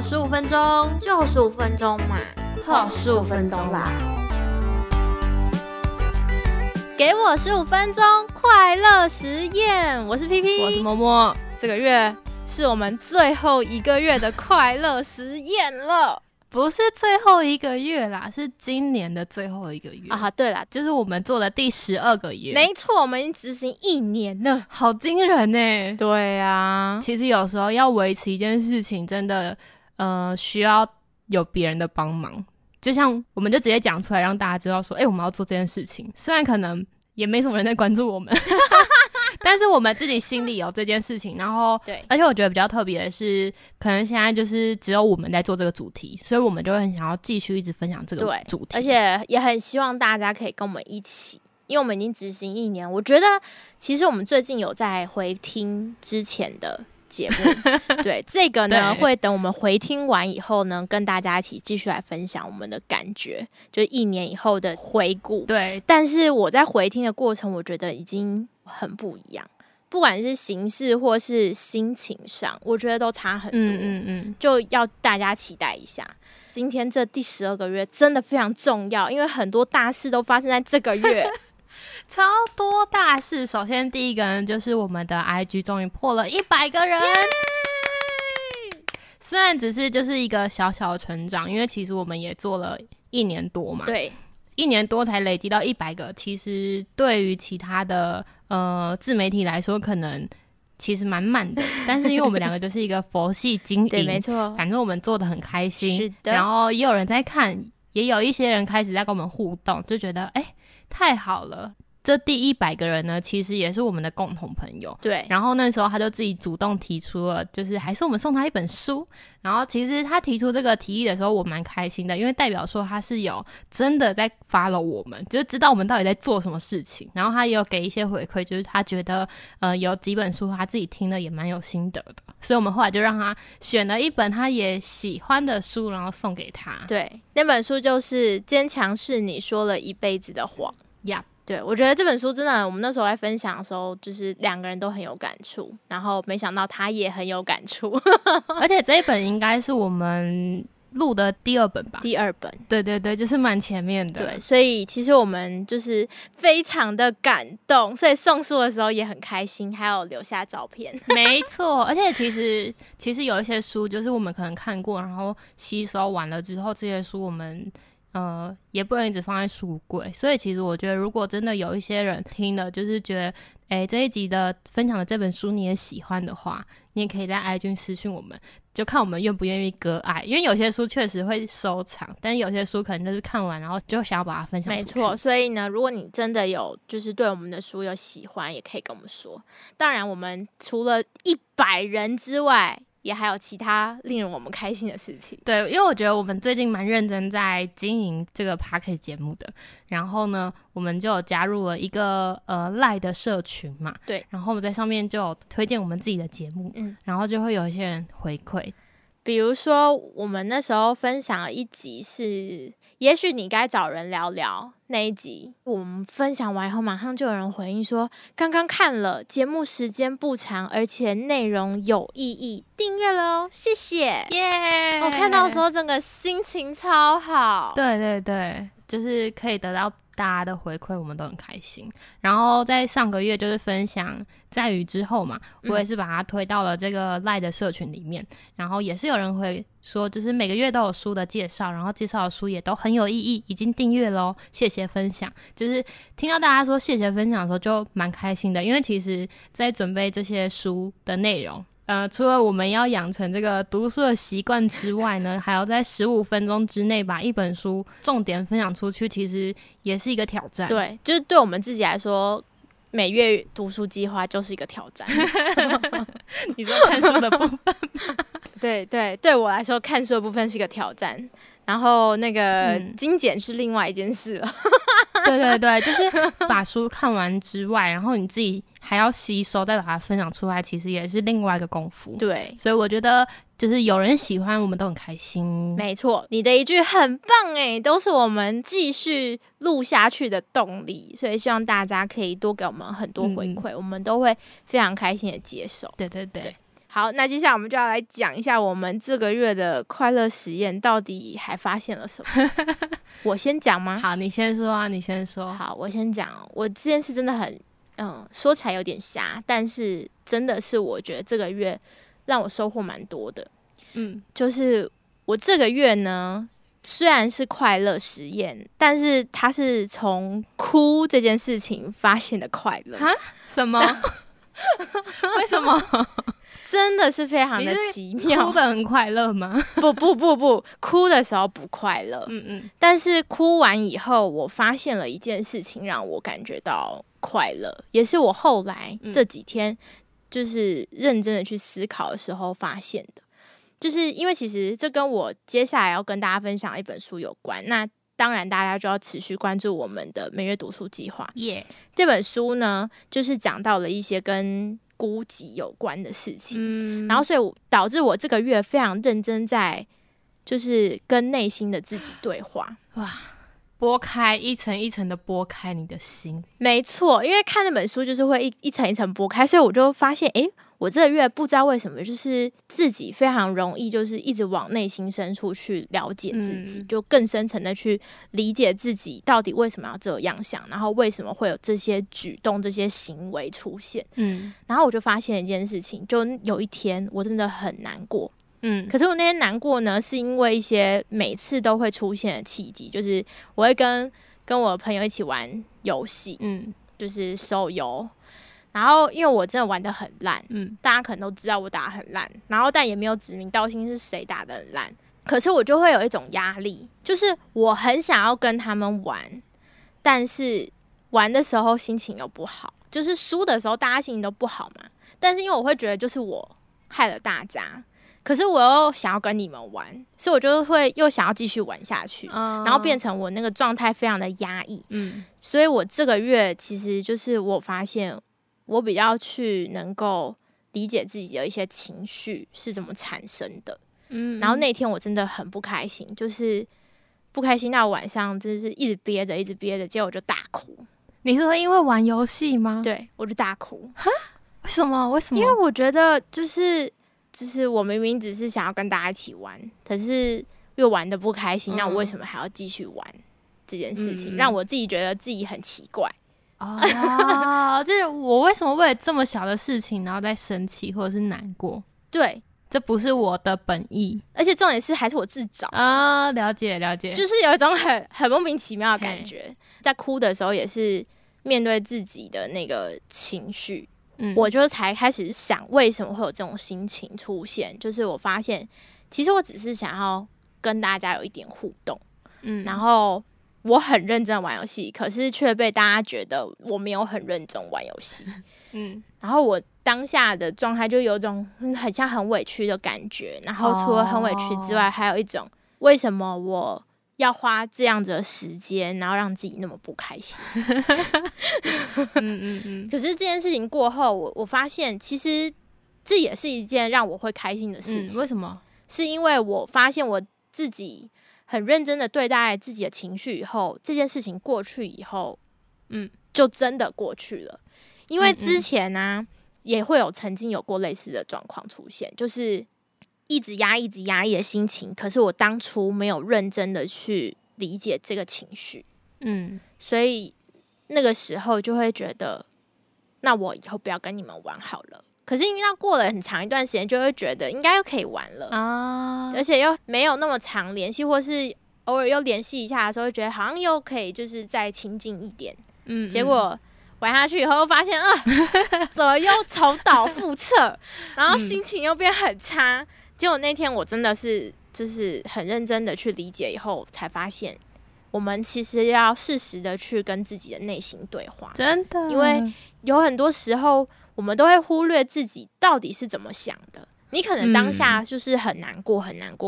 后15分钟，就15分钟嘛，后15分钟啦。给我15分钟快乐实验，我是 PP， 我是嬷嬷。这个月是我们最后一个月的快乐实验了。不是最后一个月啦，是今年的最后一个月啊！对啦，就是我们做的第12个月，没错，我们已经执行1年了，好惊人欸！对啊，其实有时候要维持一件事情，真的需要有别人的帮忙。就像我们就直接讲出来，让大家知道说，我们要做这件事情，虽然可能也没什么人在关注我们，但是我们自己心里有这件事情，然后对，而且我觉得比较特别的是，可能现在就是只有我们在做这个主题，所以我们就会很想要继续一直分享这个主题，而且也很希望大家可以跟我们一起，因为我们已经执行1年。我觉得其实我们最近有在回听之前的节目，对，这个呢会等我们回听完以后呢，跟大家一起继续来分享我们的感觉，就是1年以后的回顾。对，但是我在回听的过程，我觉得已经很不一样，不管是形式或是心情上，我觉得都差很多。就要大家期待一下，今天这第12个月真的非常重要，因为很多大事都发生在这个月。超多大事！首先第一个呢，就是我们的 IG 终于破了100个人， Yay! 虽然只是就是一个小小的成长，因为其实我们也做了1年多嘛，对，1年多才累积到100个，其实对于其他的自媒体来说，可能其实蛮慢的，但是因为我们两个就是一个佛系经营，对，没错，反正我们做得很开心，是的，然后也有人在看，也有一些人开始在跟我们互动，就觉得太好了。这第100个人呢，其实也是我们的共同朋友，对，然后那时候他就自己主动提出了，就是还是我们送他一本书，然后其实他提出这个提议的时候，我蛮开心的，因为代表说他是有真的在 follow 我们，就是知道我们到底在做什么事情，然后他也有给一些回馈，就是他觉得有几本书他自己听了也蛮有心得的，所以我们后来就让他选了一本他也喜欢的书，然后送给他，对，那本书就是《坚强是你说了一辈子的谎》呀、yep.对，我觉得这本书真的，我们那时候在分享的时候，就是两个人都很有感触，然后没想到他也很有感触，而且这一本应该是我们录的第2本吧，第2本，对对对，就是蛮前面的，对，所以其实我们就是非常的感动，所以送书的时候也很开心，还有留下照片，没错，而且其实有一些书就是我们可能看过，然后吸收完了之后，这些书我们也不能一直放在书柜，所以其实我觉得如果真的有一些人听了就是觉得这一集的分享的这本书你也喜欢的话，你也可以在 IG 私讯我们，就看我们愿不愿意割爱，因为有些书确实会收藏，但有些书可能就是看完然后就想要把它分享出去，没错，所以呢如果你真的有就是对我们的书有喜欢，也可以跟我们说。当然我们除了100人之外，也还有其他令人我们开心的事情，对，因为我觉得我们最近蛮认真在经营这个 podcast 节目的，然后呢我们就有加入了一个LINE 的社群嘛，对，然后我们在上面就有推荐我们自己的节目，然后就会有一些人回馈，比如说我们那时候分享了一集是也许你该找人聊聊，那一集我们分享完以后马上就有人回应说，刚刚看了节目，时间不长而且内容有意义，订阅了哦，谢谢耶！ 我看到的时候整个心情超好，对对对，就是可以得到大家的回馈，我们都很开心。然后在上个月就是分享在于之后嘛，我也是把它推到了这个 LINE 的社群里面，然后也是有人会说就是每个月都有书的介绍，然后介绍的书也都很有意义，已经订阅咯，谢谢分享，就是听到大家说谢谢分享的时候就蛮开心的，因为其实在准备这些书的内容除了我们要养成这个读书的习惯之外呢，还要在15分钟之内把一本书重点分享出去，其实也是一个挑战，对，就是对我们自己来说每月读书计划就是一个挑战。你说看书的部分吗？对对，对我来说看书的部分是一个挑战，然后那个精简是另外一件事了。对对对，就是把书看完之外，然后你自己还要吸收再把它分享出来，其实也是另外一个功夫，对，所以我觉得就是有人喜欢我们都很开心，没错，你的一句很棒耶，都是我们继续录下去的动力，所以希望大家可以多给我们很多回馈，我们都会非常开心的接受，对对对，对，好，那接下来我们就要来讲一下我们这个月的快乐实验到底还发现了什么。我先讲吗？好，你先说啊，你先说。好，我先讲。我这件事真的很说起来有点瞎，但是真的是我觉得这个月让我收获蛮多的。就是我这个月呢，虽然是快乐实验，但是它是从哭这件事情发现的快乐。啊？什么？为什么？真的是非常的奇妙。哭得很快乐吗？不，哭的时候不快乐。但是哭完以后，我发现了一件事情让我感觉到快乐，也是我后来这几天就是认真的去思考的时候发现的。就是因为其实这跟我接下来要跟大家分享一本书有关，那当然大家就要持续关注我们的每月读书计划。这本书呢，就是讲到了一些跟孤寂有关的事情，然后所以导致我这个月非常认真在就是跟内心的自己对话。哇，剥开一层一层的剥开你的心。没错，因为看那本书就是会一层一层剥开，所以我就发现我这个月不知道为什么就是自己非常容易就是一直往内心深处去了解自己，就更深层的去理解自己到底为什么要这样想，然后为什么会有这些举动这些行为出现。然后我就发现一件事情，就有一天我真的很难过。可是我那天难过呢，是因为一些每次都会出现的契机，就是我会跟我朋友一起玩游戏，就是手游。然后因为我真的玩得很烂，大家可能都知道我打得很烂，然后但也没有指名道姓是谁打得很烂，可是我就会有一种压力，就是我很想要跟他们玩，但是玩的时候心情又不好，就是输的时候大家心情都不好嘛，但是因为我会觉得就是我害了大家，可是我又想要跟你们玩，所以我就会又想要继续玩下去，然后变成我那个状态非常的压抑。所以我这个月其实就是我发现我比较去能够理解自己的一些情绪是怎么产生的。然后那天我真的很不开心，就是不开心到晚上真的是一直憋着，结果我就大哭。你是说因为玩游戏吗？对，我就大哭。哈？为什么？因为我觉得就是我明明只是想要跟大家一起玩，可是又玩得不开心，那我为什么还要继续玩这件事情，让我自己觉得自己很奇怪。就是我为什么为了这么小的事情然后再生气或者是难过。对，这不是我的本意，而且重点是还是我自找啊。了解，就是有一种很莫名其妙的感觉。在哭的时候也是面对自己的那个情绪，我就才开始想为什么会有这种心情出现。就是我发现其实我只是想要跟大家有一点互动，然后我很认真玩游戏，可是却被大家觉得我没有很认真玩游戏。然后我当下的状态就有种很像很委屈的感觉，然后除了很委屈之外，还有一种为什么我要花这样子的时间然后让自己那么不开心。可是这件事情过后，我发现其实这也是一件让我会开心的事情。为什么？是因为我发现我自己很认真的对待自己的情绪以后，这件事情过去以后，就真的过去了。因为之前啊，也会有曾经有过类似的状况出现，就是一直压抑的心情，可是我当初没有认真的去理解这个情绪，所以那个时候就会觉得，那我以后不要跟你们玩好了。可是因为过了很长一段时间，就会觉得应该又可以玩了啊，而且又没有那么常联系，或是偶尔又联系一下的时候，觉得好像又可以就是再亲近一点。结果玩下去以后又发现，怎么又重蹈覆辙，然后心情又变很差。结果那天我真的是就是很认真的去理解以后，才发现我们其实要适时的去跟自己的内心对话，真的，因为有很多时候，我们都会忽略自己到底是怎么想的。你可能当下就是很难过，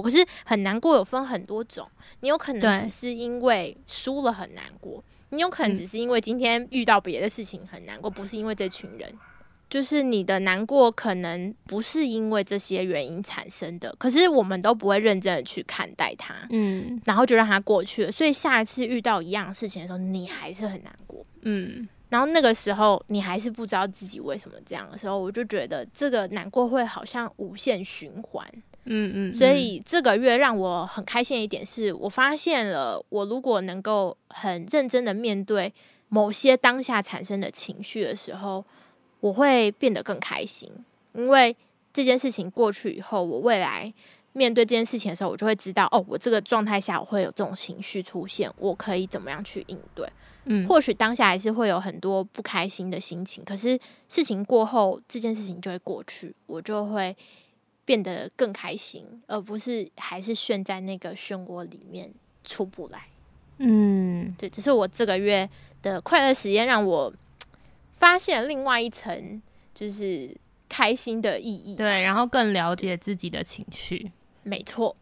可是很难过有分很多种，你有可能只是因为输了很难过，你有可能只是因为今天遇到别的事情很难过，不是因为这群人。就是你的难过可能不是因为这些原因产生的，可是我们都不会认真的去看待它，然后就让它过去了。所以下一次遇到一样的事情的时候，你还是很难过。然后那个时候你还是不知道自己为什么这样的时候，我就觉得这个难过会好像无限循环。嗯，所以这个月让我很开心的一点是，我发现了我如果能够很认真的面对某些当下产生的情绪的时候，我会变得更开心。因为这件事情过去以后，我未来面对这件事情的时候，我就会知道哦，我这个状态下我会有这种情绪出现，我可以怎么样去应对。或许当下还是会有很多不开心的心情，可是事情过后，这件事情就会过去，我就会变得更开心，而不是还是陷在那个漩涡里面出不来。对，这是我这个月的快乐实验，让我发现另外一层就是开心的意义。对，然后更了解自己的情绪。没错。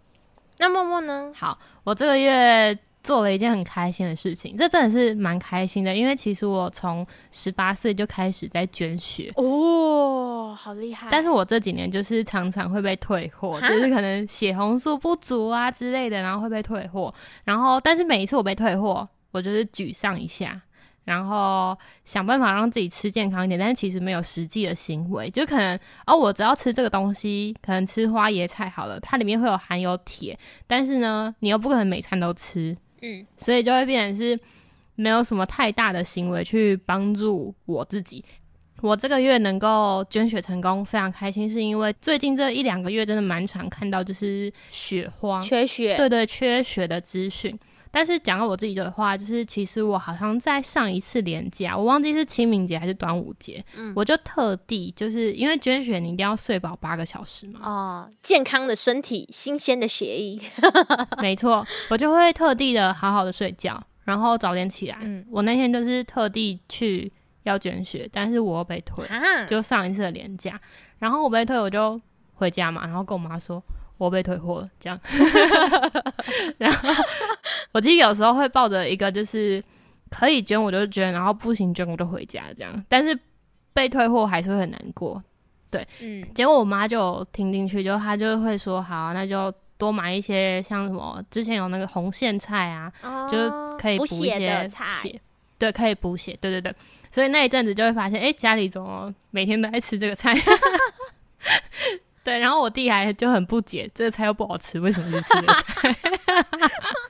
那默默呢？好，我这个月做了一件很开心的事情，这真的是蛮开心的，因为其实我从18岁就开始在捐血。哦，好厉害！但是我这几年就是常常会被退货，就是可能血红素不足啊之类的，然后会被退货。然后，但是每一次我被退货，我就是沮丧一下，然后想办法让自己吃健康一点，但是其实没有实际的行为，就可能哦，我只要吃这个东西，可能吃花椰菜好了，它里面会有含有铁，但是呢，你又不可能每餐都吃。所以就会变成是没有什么太大的行为去帮助我自己。我这个月能够捐血成功非常开心，是因为最近这1-2个月真的蛮常看到就是血荒缺血，对缺血的资讯。但是讲到我自己的话，就是其实我好像在上一次连假，我忘记是清明节还是端午节，我就特地就是因为捐血你一定要睡饱8个小时嘛，哦，健康的身体，新鲜的血液没错，我就会特地的好好的睡觉，然后早点起来。我那天就是特地去要捐血，但是我又被退，就上一次的连假，然后我被退，我就回家嘛，然后跟我妈说我被退货了这样然后我自己有时候会抱着一个就是可以捐我就捐，然后不行捐我就回家这样，但是被退货还是会很难过。对，结果我妈就听进去，就她就会说好，那就多买一些像什么之前有那个红苋菜啊，就可以补一些血的菜，对，可以补血，对，所以那一阵子就会发现家里怎么每天都在吃这个菜对，然后我弟还就很不解，这个菜又不好吃，为什么是吃这个菜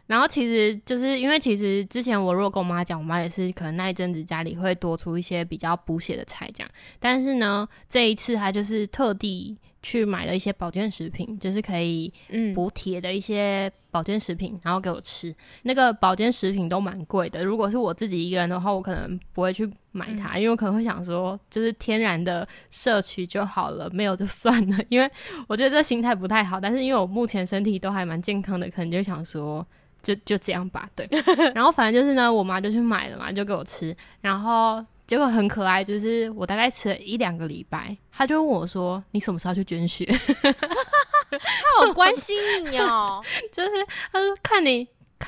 然后其实就是因为其实之前我如果跟我妈讲，我妈也是可能那一阵子家里会多出一些比较补血的菜这样，但是呢这一次她就是特地去买了一些保健食品，就是可以补铁的一些保健食品，然后给我吃。那个保健食品都蛮贵的，如果是我自己一个人的话，我可能不会去买它，因为我可能会想说就是天然的摄取就好了，没有就算了，因为我觉得这心态不太好。但是因为我目前身体都还蛮健康的，可能就想说就这样吧，对然后反正就是呢，我妈就去买了嘛，就给我吃，然后结果很可爱，就是我大概吃了1-2个礼拜，他就问我说你什么时候去捐血他好关心你哦就是他说看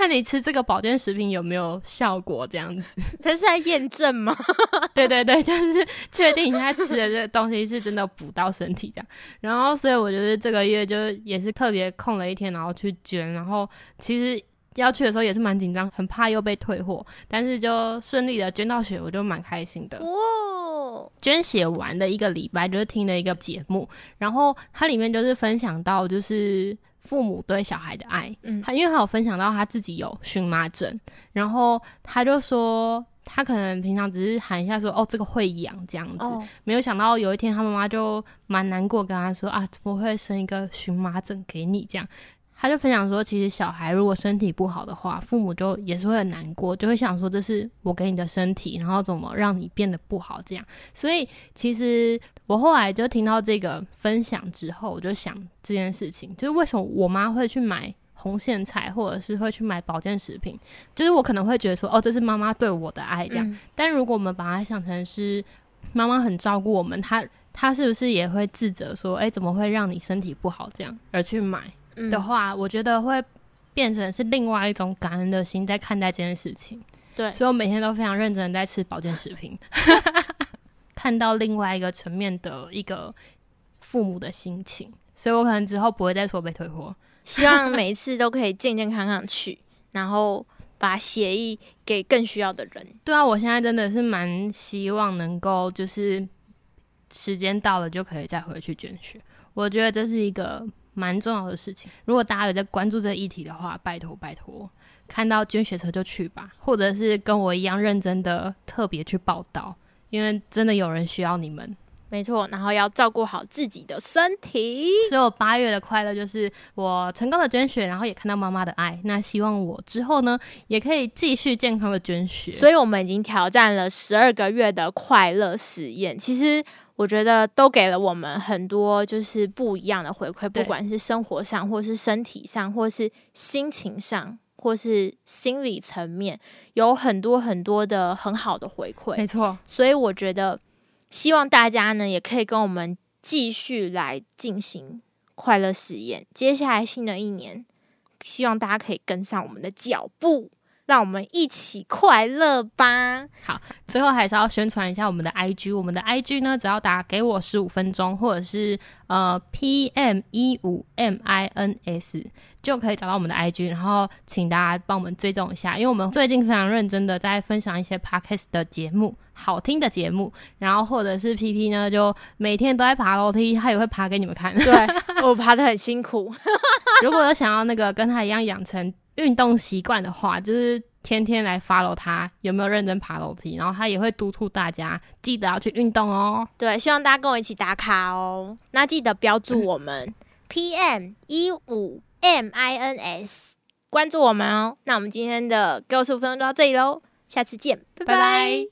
你吃这个保健食品有没有效果这样子，他是在验证吗对，就是确定一下吃的这个东西是真的补到身体这样。然后所以我觉得这个月就也是特别空了一天，然后去捐，然后其实要去的时候也是蛮紧张，很怕又被退货，但是就顺利的捐到血，我就蛮开心的。捐血完的1个礼拜，就是听了一个节目，然后它里面就是分享到就是父母对小孩的爱，因为他有分享到他自己有荨麻疹，然后他就说他可能平常只是喊一下说哦这个会痒这样子，没有想到有一天他妈妈就蛮难过跟他说啊怎么会生一个荨麻疹给你这样。他就分享说其实小孩如果身体不好的话，父母就也是会很难过，就会想说这是我给你的身体，然后怎么让你变得不好这样。所以其实我后来就听到这个分享之后，我就想这件事情，就是为什么我妈会去买红苋菜或者是会去买保健食品，就是我可能会觉得说哦这是妈妈对我的爱这样，但如果我们把它想成是妈妈很照顾我们，她是不是也会自责说怎么会让你身体不好这样而去买的话，我觉得会变成是另外一种感恩的心在看待这件事情。对，所以我每天都非常认真的在吃保健食品看到另外一个层面的一个父母的心情，所以我可能之后不会再说被退货希望每一次都可以健健康康去然后把协议给更需要的人。对啊，我现在真的是蛮希望能够就是时间到了就可以再回去捐血，我觉得这是一个蛮重要的事情。如果大家有在关注这个议题的话，拜托拜托，看到捐血车就去吧，或者是跟我一样认真的特别去报道，因为真的有人需要你们。没错，然后要照顾好自己的身体。所以我8月的快乐就是我成功的捐血，然后也看到妈妈的爱。那希望我之后呢，也可以继续健康的捐血。所以我们已经挑战了12个月的快乐实验。其实我觉得都给了我们很多就是不一样的回馈，不管是生活上，或是身体上，或是心情上，或是心理层面，有很多很多的很好的回馈。没错，所以我觉得希望大家呢也可以跟我们继续来进行快乐实验。接下来新的一年，希望大家可以跟上我们的脚步，让我们一起快乐吧。好，最后还是要宣传一下我们的 IG。 我们的 IG 呢，只要打给我15分钟，或者是pm15mins 就可以找到我们的 IG。 然后请大家帮我们追踪一下，因为我们最近非常认真的在分享一些 podcast 的节目，好听的节目，然后或者是 PP 呢就每天都在爬楼梯，他也会爬给你们看。对，我爬得很辛苦。如果有想要那个跟他一样养成运动习惯的话，就是天天来 follow 他有没有认真爬楼梯，然后他也会督促大家记得要去运动哦。对，希望大家跟我一起打卡哦。那记得标注我们 PM15MINS， 关注我们哦。那我们今天的给我15分钟就到这里咯，下次见，拜拜。